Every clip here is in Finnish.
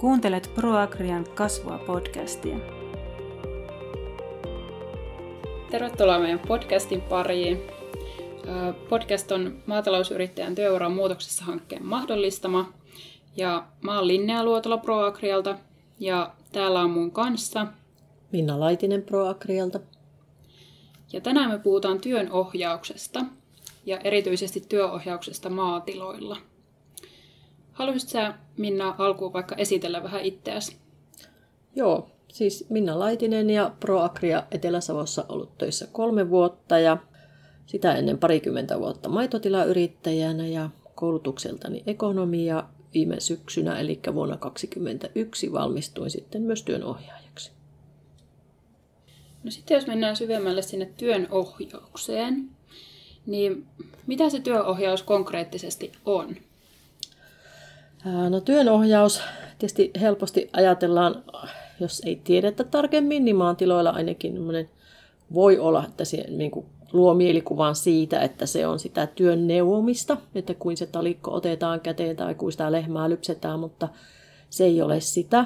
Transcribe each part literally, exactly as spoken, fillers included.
Kuuntelet ProAgrian kasvua podcastia. Tervetuloa meidän podcastin pariin. Podcast on Maatalousyrittäjän työura muutoksessa hankkeen mahdollistama. Ja mä oon Linnea Luotola ProAgrialta ja täällä on mun kanssa Minna Laitinen ProAgrialta. Ja tänään me puhutaan työn ohjauksesta ja erityisesti työohjauksesta maatiloilla. Haluaisitko sä, Minna, alkuun vaikka esitellä vähän itseäsi? Joo, siis Minna Laitinen ja ProAgria Etelä-Savossa ollut töissä kolme vuotta ja sitä ennen parikymmentä vuotta maitotilayrittäjänä ja koulutukseltani ekonomia. Viime syksynä, eli vuonna kaksituhattakaksikymmentäyksi, valmistuin sitten myös työnohjaajaksi. No sitten jos mennään syvemmälle sinne työnohjaukseen, niin mitä se työnohjaus konkreettisesti on? No työnohjaus, tietysti helposti ajatellaan, jos ei tiedetä tarkemmin, niin maantiloilla ainakin voi olla, että se niin kuin luo mielikuvan siitä, että se on sitä työn neuvomista, että kuin se talikko otetaan käteen tai kuin sitä lehmää lypsetään, mutta se ei ole sitä.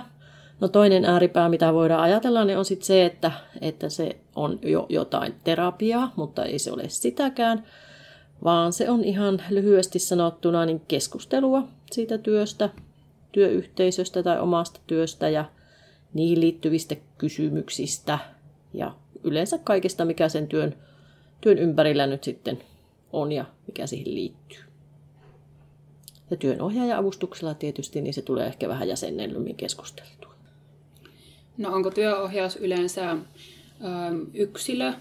No toinen ääripää, mitä voidaan ajatella, niin on sitten se, että, että se on jo jotain terapiaa, mutta ei se ole sitäkään, vaan se on ihan lyhyesti sanottuna niin keskustelua siitä työstä, työyhteisöstä tai omasta työstä ja niihin liittyvistä kysymyksistä ja yleensä kaikesta, mikä sen työn työn ympärillä nyt sitten on ja mikä siihen liittyy. Ja työnohjaaja-avustuksella tietysti, niin se tulee ehkä vähän jäsennellymmin keskusteltua. No onko työohjaus yleensä ö, yksilö,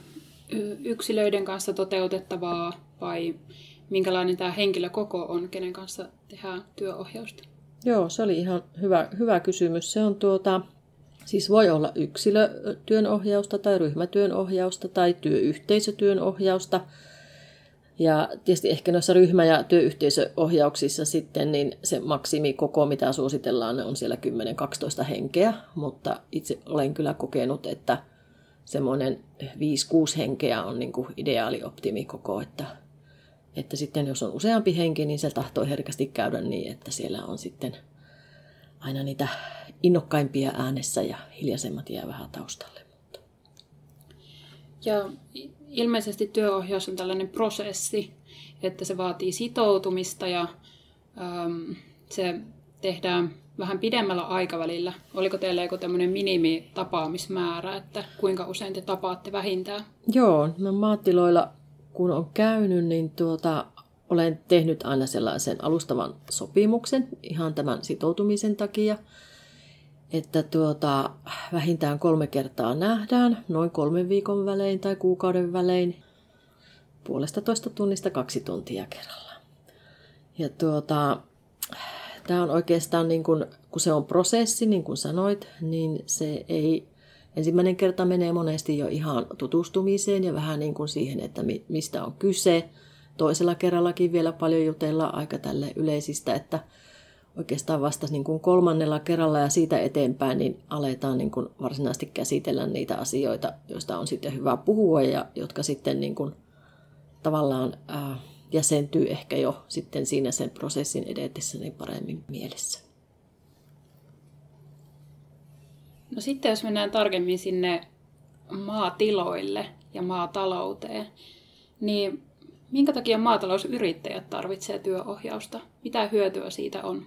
yksilöiden kanssa toteutettavaa vai minkälainen tämä henkilökoko on, kenen kanssa tehdään työohjausta? Joo, se oli ihan hyvä, hyvä kysymys. Se on tuota... Siis voi olla yksilötyönohjausta tai ryhmätyönohjausta tai työyhteisötyönohjausta. Ja tietysti ehkä noissa ryhmä- ja työyhteisöohjauksissa sitten niin se maksimikoko, mitä suositellaan, on siellä kymmenen kaksitoista henkeä. Mutta itse olen kyllä kokenut, että semmoinen viisi kuusi henkeä on niin kuin ideaali optimikoko. Että, että sitten jos on useampi henki, niin se tahtoo herkästi käydä niin, että siellä on sitten aina niitä innokkaimpia äänessä ja hiljaisemmat jää vähän taustalle. Mutta. Ja ilmeisesti työohjaus on tällainen prosessi, että se vaatii sitoutumista ja äm, se tehdään vähän pidemmällä aikavälillä. Oliko teillä joku tämmöinen minimitapaamismäärä, että kuinka usein te tapaatte vähintään? Joo, no maatiloilla kun on käynyt, niin tuota... Olen tehnyt aina sellaisen alustavan sopimuksen ihan tämän sitoutumisen takia, että tuota, vähintään kolme kertaa nähdään, noin kolmen viikon välein tai kuukauden välein, puolesta toista tunnista kaksi tuntia kerrallaan. Ja tuota, tämä on oikeastaan, niin kun, kun se on prosessi, niin kuin sanoit, niin se ei... Ensimmäinen kerta menee monesti jo ihan tutustumiseen ja vähän niin kuin siihen, että mistä on kyse. Toisella kerrallakin vielä paljon jutellaan aika tälle yleisistä, että oikeastaan vasta niin kuin kolmannella kerralla ja siitä eteenpäin niin aletaan niin kuin varsinaisesti käsitellä niitä asioita, joista on sitten hyvä puhua ja jotka sitten niin kuin tavallaan ää, jäsentyy ehkä jo sitten siinä sen prosessin edetessä niin paremmin mielessä. No sitten jos mennään tarkemmin sinne maatiloille ja maatalouteen, niin minkä takia maatalousyrittäjät tarvitsee työohjausta? Mitä hyötyä siitä on?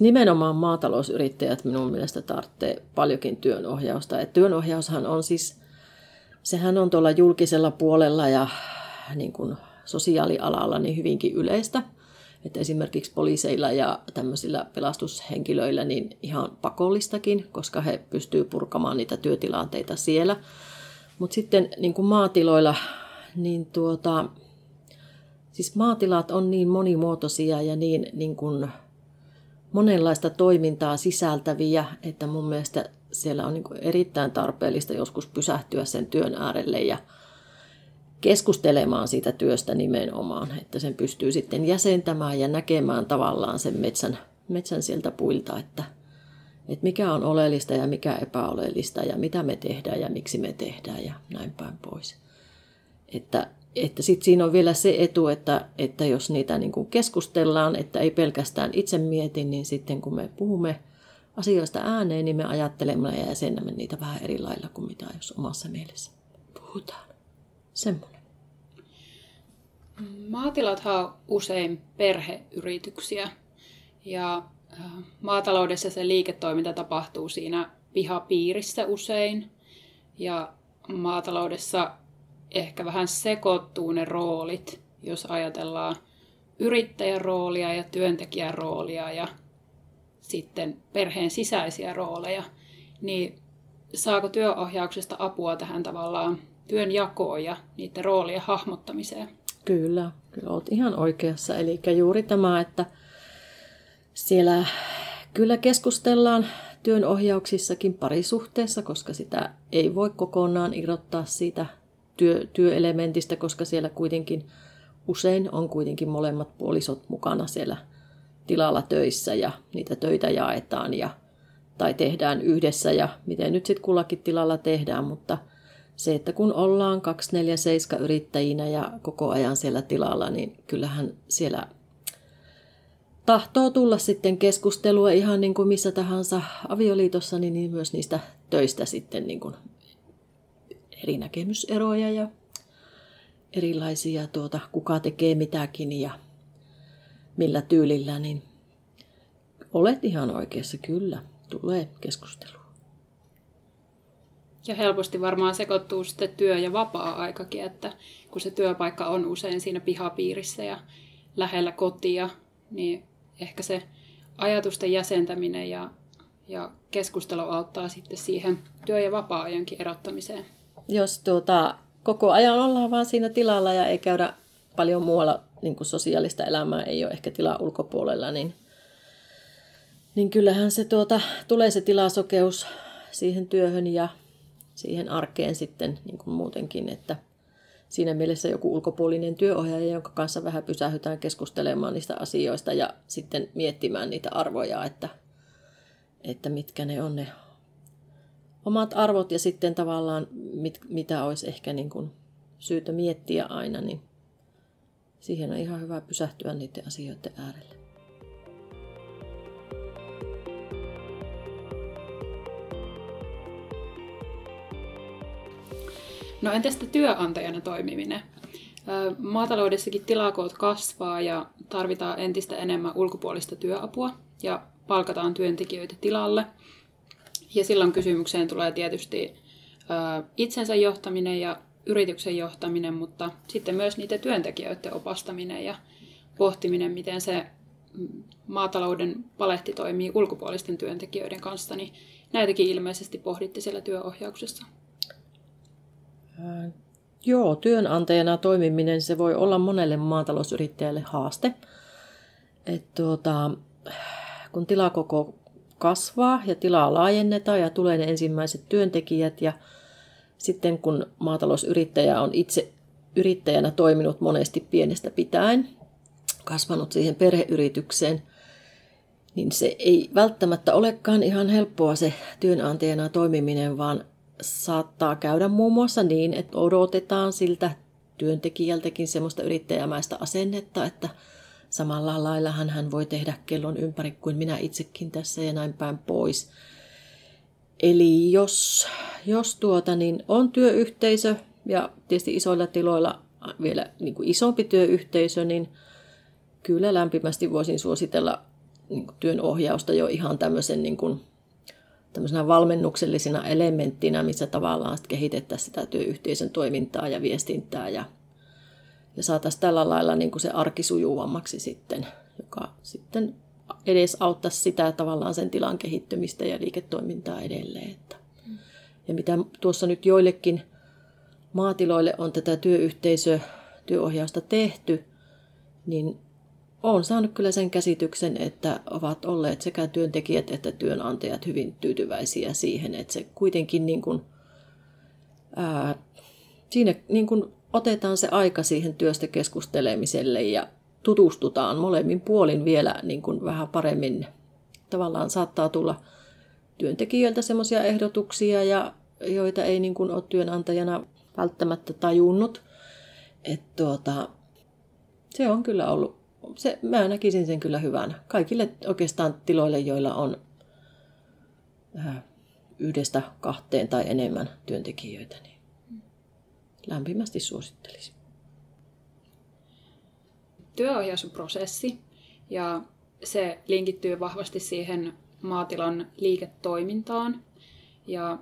Nimenomaan maatalousyrittäjät minun mielestä tarvitsee paljonkin työnohjausta. Et työnohjaushan on siis, sehän on tuolla julkisella puolella ja niin kuin sosiaalialalla niin hyvinkin yleistä. Et esimerkiksi poliiseilla ja tämmöisillä pelastushenkilöillä niin ihan pakollistakin, koska he pystyvät purkamaan niitä työtilanteita siellä. Mutta sitten niin kuin maatiloilla, niin tuota... Siis maatilat on niin monimuotoisia ja niin, niin kuin monenlaista toimintaa sisältäviä, että mun mielestä siellä on niin kuin erittäin tarpeellista joskus pysähtyä sen työn äärelle ja keskustelemaan siitä työstä nimenomaan, että sen pystyy sitten jäsentämään ja näkemään tavallaan sen metsän, metsän sieltä puilta, että, että mikä on oleellista ja mikä epäoleellista ja mitä me tehdään ja miksi me tehdään ja näin päin pois. Että Että sitten siinä on vielä se etu, että, että jos niitä niin kuin keskustellaan, että ei pelkästään itse mieti, niin sitten kun me puhumme asioista ääneen, niin me ajattelemme ja jäsennämme niitä vähän eri lailla kuin mitä jos omassa mielessä puhutaan. Semmoinen. Maatilathan on usein perheyrityksiä ja maataloudessa se liiketoiminta tapahtuu siinä pihapiirissä usein ja maataloudessa ehkä vähän sekoittuu ne roolit, jos ajatellaan yrittäjän roolia ja työntekijän roolia ja sitten perheen sisäisiä rooleja, niin saako työohjauksesta apua tähän tavallaan työnjakoon ja niiden roolien hahmottamiseen? Kyllä, kyllä olet ihan oikeassa. Eli juuri tämä, että siellä kyllä keskustellaan työnohjauksissakin parisuhteessa, koska sitä ei voi kokonaan irrottaa siitä työ, työelementistä, koska siellä kuitenkin usein on kuitenkin molemmat puolisot mukana siellä tilalla töissä ja niitä töitä jaetaan ja, tai tehdään yhdessä ja miten nyt sitten kullakin tilalla tehdään, mutta se, että kun ollaan kaksikymmentäneljä seitsemän yrittäjinä ja koko ajan siellä tilalla, niin kyllähän siellä tahtoo tulla sitten keskustelua ihan niin kuin missä tahansa avioliitossa, niin myös niistä töistä sitten niin kuin eri näkemyseroja ja erilaisia, tuota, kuka tekee mitäkin ja millä tyylillä, niin olet ihan oikeassa, kyllä, tulee keskustelua. Ja helposti varmaan sekoittuu sitten työ- ja vapaa-aikakin, että kun se työpaikka on usein siinä pihapiirissä ja lähellä kotia, niin ehkä se ajatusten jäsentäminen ja, ja keskustelu auttaa sitten siihen työ- ja vapaa-ajankin erottamiseen. Jos tuota, koko ajan ollaan vaan siinä tilalla ja ei käydä paljon muualla, niin kuin sosiaalista elämää ei ole ehkä tilaa ulkopuolella, niin, niin kyllähän se tuota, tulee se tilasokeus siihen työhön ja siihen arkeen sitten niin kuin muutenkin, että siinä mielessä joku ulkopuolinen työohjaaja, jonka kanssa vähän pysähdytään keskustelemaan niistä asioista ja sitten miettimään niitä arvoja, että, että mitkä ne on ne omat arvot ja sitten tavallaan mit, mitä olisi ehkä niin kuin syytä miettiä aina, niin siihen on ihan hyvä pysähtyä niiden asioiden äärelle. No entä sitten työnantajana toimiminen? Maataloudessakin tilakoot kasvaa ja tarvitaan entistä enemmän ulkopuolista työapua ja palkataan työntekijöitä tilalle. Ja silloin kysymykseen tulee tietysti itsensä johtaminen ja yrityksen johtaminen, mutta sitten myös niiden työntekijöiden opastaminen ja pohtiminen, miten se maatalouden paletti toimii ulkopuolisten työntekijöiden kanssa, niin näitäkin ilmeisesti pohditte siellä työohjauksessa. Joo, työnantajana toimiminen, se voi olla monelle maatalousyrittäjälle haaste. Et tuota, kun tilakoko kasvaa ja tilaa laajennetaan ja tulee ne ensimmäiset työntekijät ja sitten kun maatalousyrittäjä on itse yrittäjänä toiminut monesti pienestä pitäen, kasvanut siihen perheyritykseen, niin se ei välttämättä olekaan ihan helppoa se työnantajana toimiminen, vaan saattaa käydä muun muassa niin, että odotetaan siltä työntekijältäkin semmoista yrittäjämäistä asennetta, että samalla laillahan hän voi tehdä kellon ympäri kuin minä itsekin tässä ja näin päin pois. Eli jos, jos tuota, niin on työyhteisö ja tietysti isoilla tiloilla vielä niin kuin isompi työyhteisö, niin kyllä lämpimästi voisin suositella niin kuin työn ohjausta jo ihan tämmöisen niin kuin tämmöisenä valmennuksellisena elementtinä, missä tavallaan sitten kehitettäisiin sitä työyhteisön toimintaa ja viestintää ja, ja saataisiin tällä lailla niin kuin se arki sujuvammaksi sitten, joka sitten edes auttaisi sitä tavallaan sen tilan kehittymistä ja liiketoimintaa edelleen. Ja mitä tuossa nyt joillekin maatiloille on tätä työyhteisötyöohjausta tehty, niin olen saanut kyllä sen käsityksen, että ovat olleet sekä työntekijät että työnantajat hyvin tyytyväisiä siihen, että se kuitenkin niin kuin, ää, siinä niin kuin otetaan se aika siihen työstä keskustelemiselle ja tutustutaan molemmin puolin vielä niin kuin vähän paremmin. Tavallaan saattaa tulla työntekijöiltä semmoisia ehdotuksia, ja joita ei niin kuin ole työnantajana välttämättä tajunnut. Et tuota, se on kyllä ollut. Se, mä näkisin sen kyllä hyvänä. Kaikille oikeastaan tiloille, joilla on yhdestä kahteen tai enemmän työntekijöitä, niin lämpimästi suosittelisin. Työohjausprosessi, ja se linkittyy vahvasti siihen maatilan liiketoimintaan, ja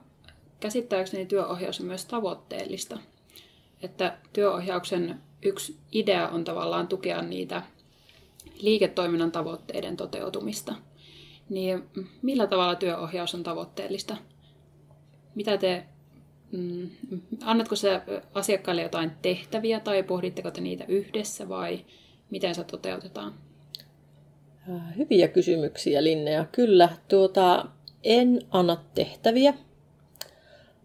käsittääkseni työohjaus on myös tavoitteellista. Että työohjauksen yksi idea on tavallaan tukea niitä liiketoiminnan tavoitteiden toteutumista. Niin millä tavalla työohjaus on tavoitteellista? Mitä te, mm, annatko se asiakkaille jotain tehtäviä tai pohditteko te niitä yhdessä vai miten se toteutetaan? Hyviä kysymyksiä, Linnea. Kyllä, tuota, en anna tehtäviä,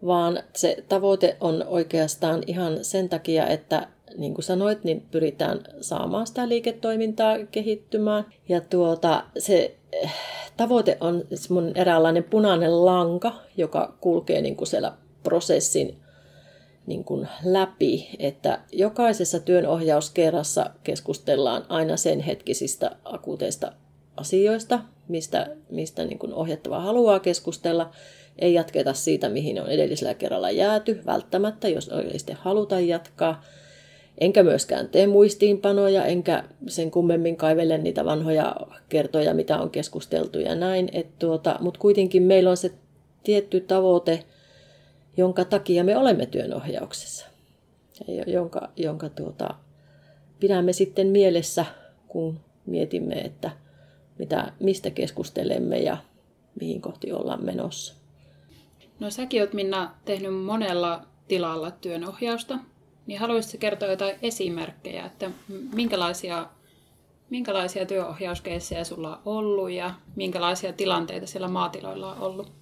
vaan se tavoite on oikeastaan ihan sen takia, että niin kuin sanoit, niin pyritään saamaan sitä liiketoimintaa kehittymään. Ja tuota, se tavoite on mun eräänlainen punainen lanka, joka kulkee niin kuin siellä prosessin niin kuin läpi. Että jokaisessa työnohjauskerrassa keskustellaan aina sen hetkisistä akuuteista asioista, mistä, mistä niin kuin ohjattava haluaa keskustella. Ei jatketa siitä, mihin on edellisellä kerralla jääty, välttämättä, jos oikeasti haluta jatkaa. Enkä myöskään tee muistiinpanoja, enkä sen kummemmin kaivele niitä vanhoja kertoja, mitä on keskusteltu ja näin. Tuota, mutta kuitenkin meillä on se tietty tavoite, jonka takia me olemme työnohjauksessa. Ja jonka jonka tuota, pidämme sitten mielessä, kun mietimme, että mitä, mistä keskustelemme ja mihin kohti ollaan menossa. No säkin oot, Minna, tehnyt monella tilalla työnohjausta. Niin haluaisitko kertoa jotain esimerkkejä, että minkälaisia, minkälaisia työohjauskeissejä sulla on ollut ja minkälaisia tilanteita siellä maatiloilla on ollut?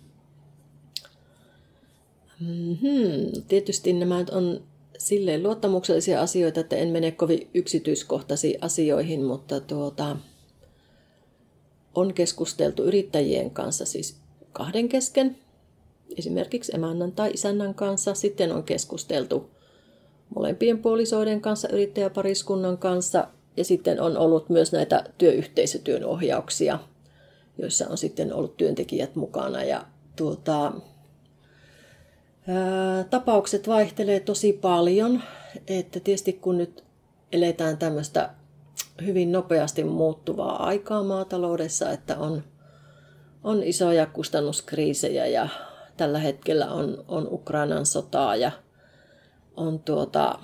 Mm-hmm. Tietysti nämä on silleen luottamuksellisia asioita, että en mene kovin yksityiskohtaisiin asioihin, mutta tuota, on keskusteltu yrittäjien kanssa siis kahden kesken, esimerkiksi emännän tai isännän kanssa. Sitten on keskusteltu molempien puolisoiden kanssa, yrittäjäpariskunnan kanssa, ja sitten on ollut myös näitä työyhteisötyön ohjauksia, joissa on sitten ollut työntekijät mukana. Ja tuota, ää, tapaukset vaihtelee tosi paljon, että tietysti kun nyt eletään tämmöistä hyvin nopeasti muuttuvaa aikaa maataloudessa, että on, on isoja kustannuskriisejä ja tällä hetkellä on, on Ukrainan sotaa ja On, tuota,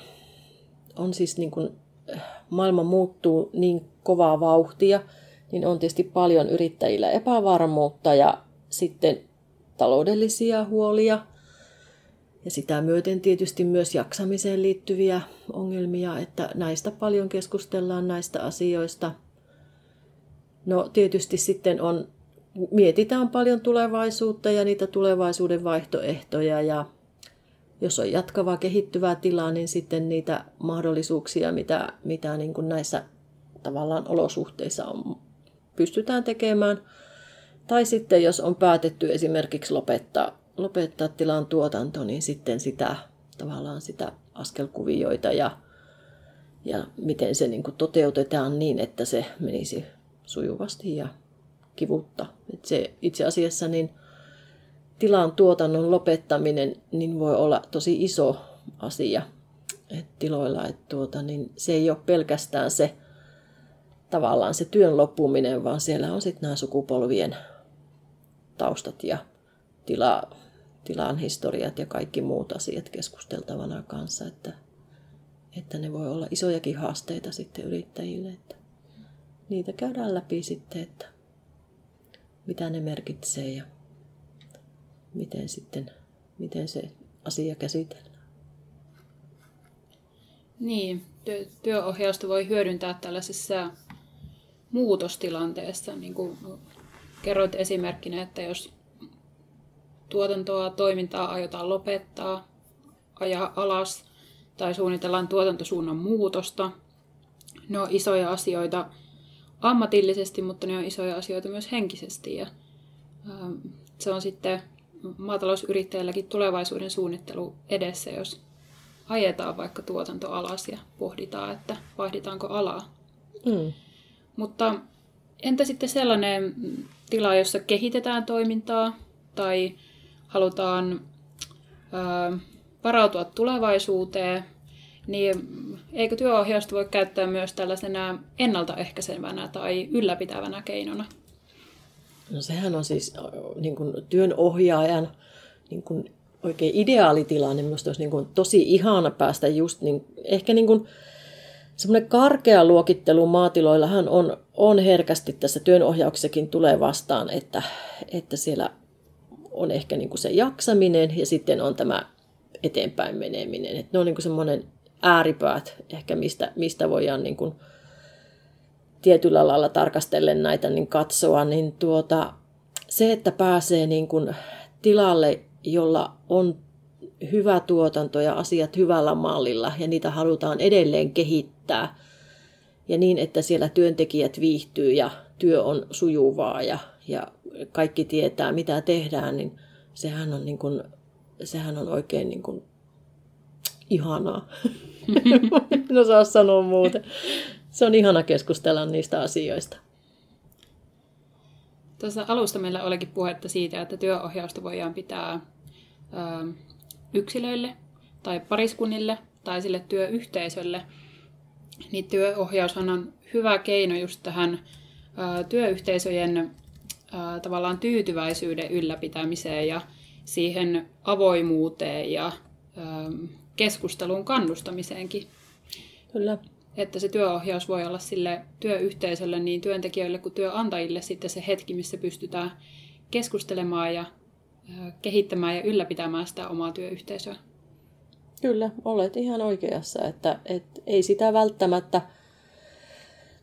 on siis niin kuin, maailma muuttuu niin kovaa vauhtia, niin on tietysti paljon yrittäjillä epävarmuutta ja sitten taloudellisia huolia. Ja sitä myöten tietysti myös jaksamiseen liittyviä ongelmia, että näistä paljon keskustellaan näistä asioista. No tietysti sitten on, mietitään paljon tulevaisuutta ja niitä tulevaisuuden vaihtoehtoja ja jos on jatkavaa, kehittyvää tilaa, niin sitten niitä mahdollisuuksia, mitä, mitä niin kuin näissä tavallaan olosuhteissa on, pystytään tekemään. Tai sitten jos on päätetty esimerkiksi lopettaa, lopettaa tilan tuotanto, niin sitten sitä, tavallaan sitä askelkuvioita ja, ja miten se niin kuin toteutetaan niin, että se menisi sujuvasti ja kivutta. Et se itse asiassa niin tilan tuotannon lopettaminen niin voi olla tosi iso asia et tiloilla, että tuota, niin se ei ole pelkästään se tavallaan se työn loppuminen, vaan siellä on sitten nämä sukupolvien taustat ja tila, tilan historiat ja kaikki muut asiat keskusteltavana kanssa, että, että ne voi olla isojakin haasteita sitten yrittäjille, että niitä käydään läpi sitten, että mitä ne merkitsee ja Miten sitten, miten se asia käsitellään? Niin, työohjausta voi hyödyntää tällaisessa muutostilanteessa. Niin kuin kerroit esimerkkinä, että jos tuotantoa, toimintaa aiotaan lopettaa, ajaa alas tai suunnitellaan tuotantosuunnan muutosta. Ne on isoja asioita ammatillisesti, mutta ne on isoja asioita myös henkisesti. Ja, ähm, se on sitten maatalousyrittäjälläkin tulevaisuuden suunnittelu edessä, jos ajetaan vaikka tuotanto alas ja pohditaan, että vaihdetaanko alaa. Mm. Mutta entä sitten sellainen tila, jossa kehitetään toimintaa, tai halutaan ää, varautua tulevaisuuteen, niin eikö työohjausta voi käyttää myös tällaisena ennaltaehkäisevänä tai ylläpitävänä keinona? No sehän on siis niin kuin työnohjaajan niin kuin oikein ideaalitilanne. Minusta olisi niin kuin tosi ihana päästä just niin, ehkä niin kuin semmoinen karkea luokittelu maatiloillahan on, on herkästi tässä työnohjauksessakin tulee vastaan, että, että siellä on ehkä niin kuin se jaksaminen ja sitten on tämä eteenpäin meneminen. Että ne on niin kuin semmoinen ääripäät, ehkä mistä, mistä voidaan niin kuin tietyllä lailla tarkastellen näitä niin katsoa, niin tuota, se, että pääsee niin kuin tilalle, jolla on hyvä tuotanto ja asiat hyvällä mallilla, ja niitä halutaan edelleen kehittää, ja niin, että siellä työntekijät viihtyy ja työ on sujuvaa ja, ja kaikki tietää, mitä tehdään, niin sehän on, niin kuin, sehän on oikein niin kuin ihanaa. En osaa sanoa muuta. Se on ihana keskustella niistä asioista. Tuossa alusta meillä olikin puhetta siitä, että työohjausta voidaan pitää ö, yksilöille tai pariskunnille tai sille työyhteisölle. Niin työohjaushan on hyvä keino just tähän ö, työyhteisöjen ö, tavallaan tyytyväisyyden ylläpitämiseen ja siihen avoimuuteen ja ö, keskusteluun kannustamiseenkin. Kyllä. Että se työohjaus voi olla sille työyhteisölle, niin työntekijöille kuin työnantajille sitten se hetki, missä pystytään keskustelemaan ja kehittämään ja ylläpitämään sitä omaa työyhteisöä. Kyllä, olet ihan oikeassa, että, että ei sitä välttämättä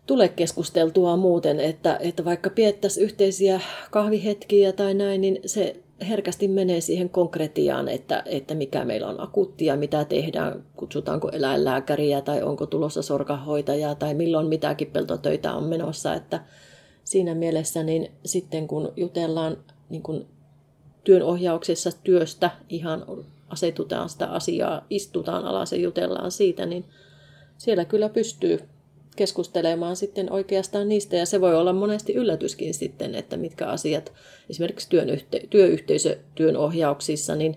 tule keskusteltua muuten, että, että vaikka piettäisiin yhteisiä kahvihetkiä tai näin, niin se herkästi menee siihen konkretiaan, että, että mikä meillä on akuuttia, mitä tehdään, kutsutaanko eläinlääkäriä tai onko tulossa sorkahoitajaa tai milloin mitäkin peltotöitä on menossa. Että siinä mielessä niin sitten kun jutellaan niin kun työnohjauksessa työstä, ihan asetutaan sitä asiaa, istutaan alas ja jutellaan siitä, niin siellä kyllä pystyy keskustelemaan sitten oikeastaan niistä, ja se voi olla monesti yllätyskin sitten, että mitkä asiat, esimerkiksi työyhteisö, työyhteisötyön ohjauksissa, niin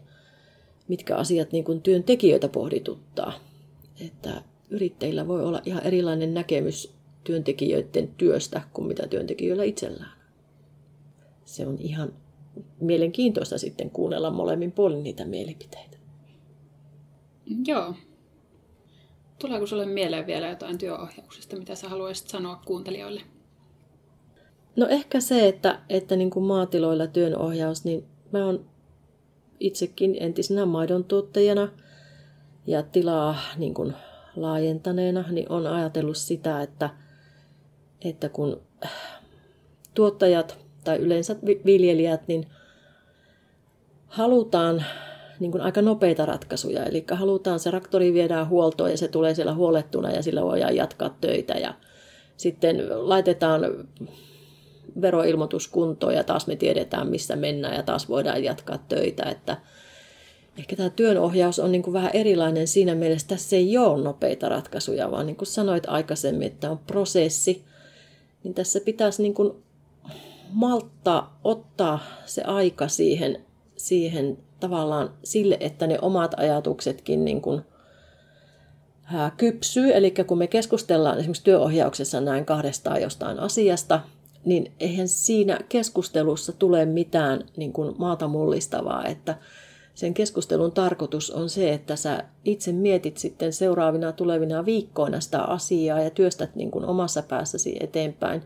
mitkä asiat niin kuin työntekijöitä pohdituttaa. Että yrittäjillä voi olla ihan erilainen näkemys työntekijöiden työstä kuin mitä työntekijöillä itsellään. Se on ihan mielenkiintoista sitten kuunnella molemmin puolin niitä mielipiteitä. Joo. Tuleeko sinulle mieleen vielä jotain työohjauksesta, mitä sä haluaisit sanoa kuuntelijoille? No ehkä se, että, että niin kuin maatiloilla työnohjaus, niin mä oon itsekin entisenä maidontuottajana ja tilaa niin kuin laajentaneena, niin on ajatellut sitä, että, että kun tuottajat tai yleensä viljelijät, niin halutaan niin kuin aika nopeita ratkaisuja. Eli halutaan, se traktori viedään huoltoon ja se tulee siellä huolettuna ja sillä voidaan jatkaa töitä. Ja sitten laitetaan veroilmoitus kuntoon ja taas me tiedetään, missä mennään ja taas voidaan jatkaa töitä. Että ehkä tämä työnohjaus on niin kuin vähän erilainen siinä mielessä, että tässä ei ole nopeita ratkaisuja, vaan niin kuin sanoit aikaisemmin, että on prosessi. Niin tässä pitäisi niin kuin malttaa ottaa se aika siihen, siihen tavallaan sille, että ne omat ajatuksetkin niin kuin kypsyy. Eli kun me keskustellaan esimerkiksi työohjauksessa näin kahdestaan jostain asiasta, niin eihän siinä keskustelussa tule mitään niin kuin maata mullistavaa. Että sen keskustelun tarkoitus on se, että sä itse mietit sitten seuraavina tulevina viikkoina sitä asiaa ja työstät niin kuin omassa päässäsi eteenpäin.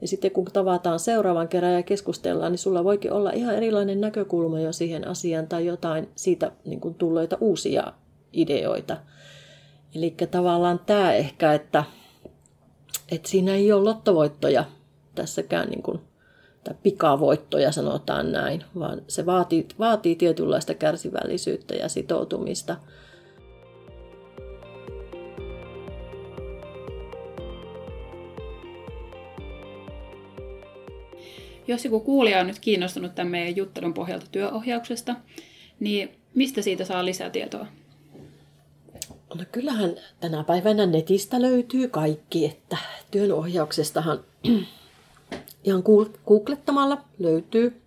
Ja sitten kun tavataan seuraavan kerran ja keskustellaan, niin sulla voikin olla ihan erilainen näkökulma jo siihen asiaan tai jotain siitä niin kuin tulleita uusia ideoita. Eli tavallaan tämä ehkä, että, että siinä ei ole lottovoittoja tässäkään, niin kuin, tai pikavoittoja sanotaan näin, vaan se vaatii, vaatii tietynlaista kärsivällisyyttä ja sitoutumista. Jos joku kuulija on nyt kiinnostunut tämän meidän juttelun pohjalta työohjauksesta, niin mistä siitä saa lisätietoa? No kyllähän tänä päivänä netistä löytyy kaikki, että työnohjauksestahan ihan googlettamalla löytyy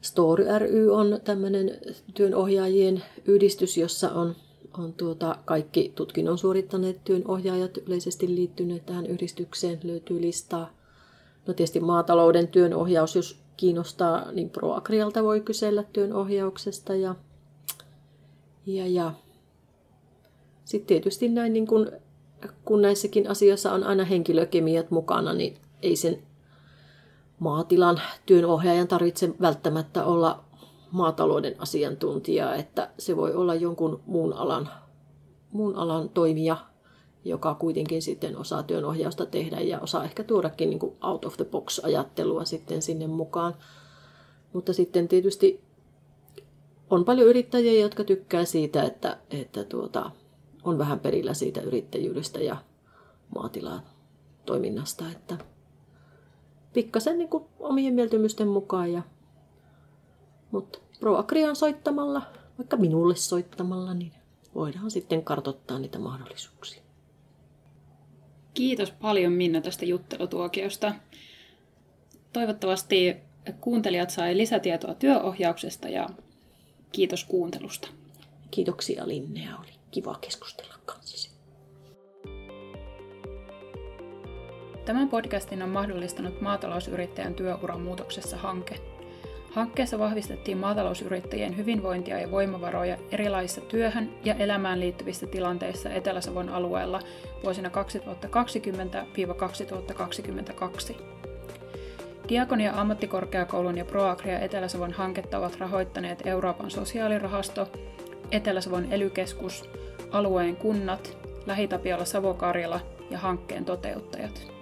Story ry on tämmöinen työnohjaajien yhdistys, jossa on, on tuota, kaikki tutkinnon suorittaneet työnohjaajat yleisesti liittyneet tähän yhdistykseen. Löytyy listaa. No tietysti maatalouden työnohjaus, jos kiinnostaa, niin ProAgrialta voi kysellä työnohjauksesta. Ja, ja, ja. Sitten tietysti näin, niin kun, kun näissäkin asioissa on aina henkilökemiat mukana, niin ei sen maatilan työnohjaajan tarvitse välttämättä olla maatalouden asiantuntija, että se voi olla jonkun muun alan, muun alan toimija, joka kuitenkin sitten osaa työnohjausta tehdä ja osaa ehkä tuodakin niin kuin out of the box -ajattelua sitten sinne mukaan. Mutta sitten tietysti on paljon yrittäjiä, jotka tykkää siitä, että, että tuota, on vähän perillä siitä yrittäjyydestä ja maatilan toiminnasta, että pikkasen niin kuin omien mieltymysten mukaan. Ja, mutta ProAgriaan soittamalla, vaikka minulle soittamalla, niin voidaan sitten kartoittaa niitä mahdollisuuksia. Kiitos paljon, Minna, tästä juttelutuokiosta. Toivottavasti kuuntelijat sai lisätietoa työohjauksesta ja kiitos kuuntelusta. Kiitoksia, Linnea. Oli kiva keskustella kanssasi. Tämän podcastin on mahdollistanut Maatalousyrittäjän työura muutoksessa -hanke. Hankkeessa vahvistettiin maatalousyrittäjien hyvinvointia ja voimavaroja erilaisissa työhön ja elämään liittyvissä tilanteissa Etelä-Savon alueella vuosina kaksituhattakaksikymmentä - kaksituhattakaksikymmentäkaksi. Diakonia ammattikorkeakoulun ja ProAgria Etelä-Savon hanketta ovat rahoittaneet Euroopan sosiaalirahasto, Etelä-Savon E L Y-keskus, alueen kunnat, Lähi-Tapiola Savo-Karjala ja hankkeen toteuttajat.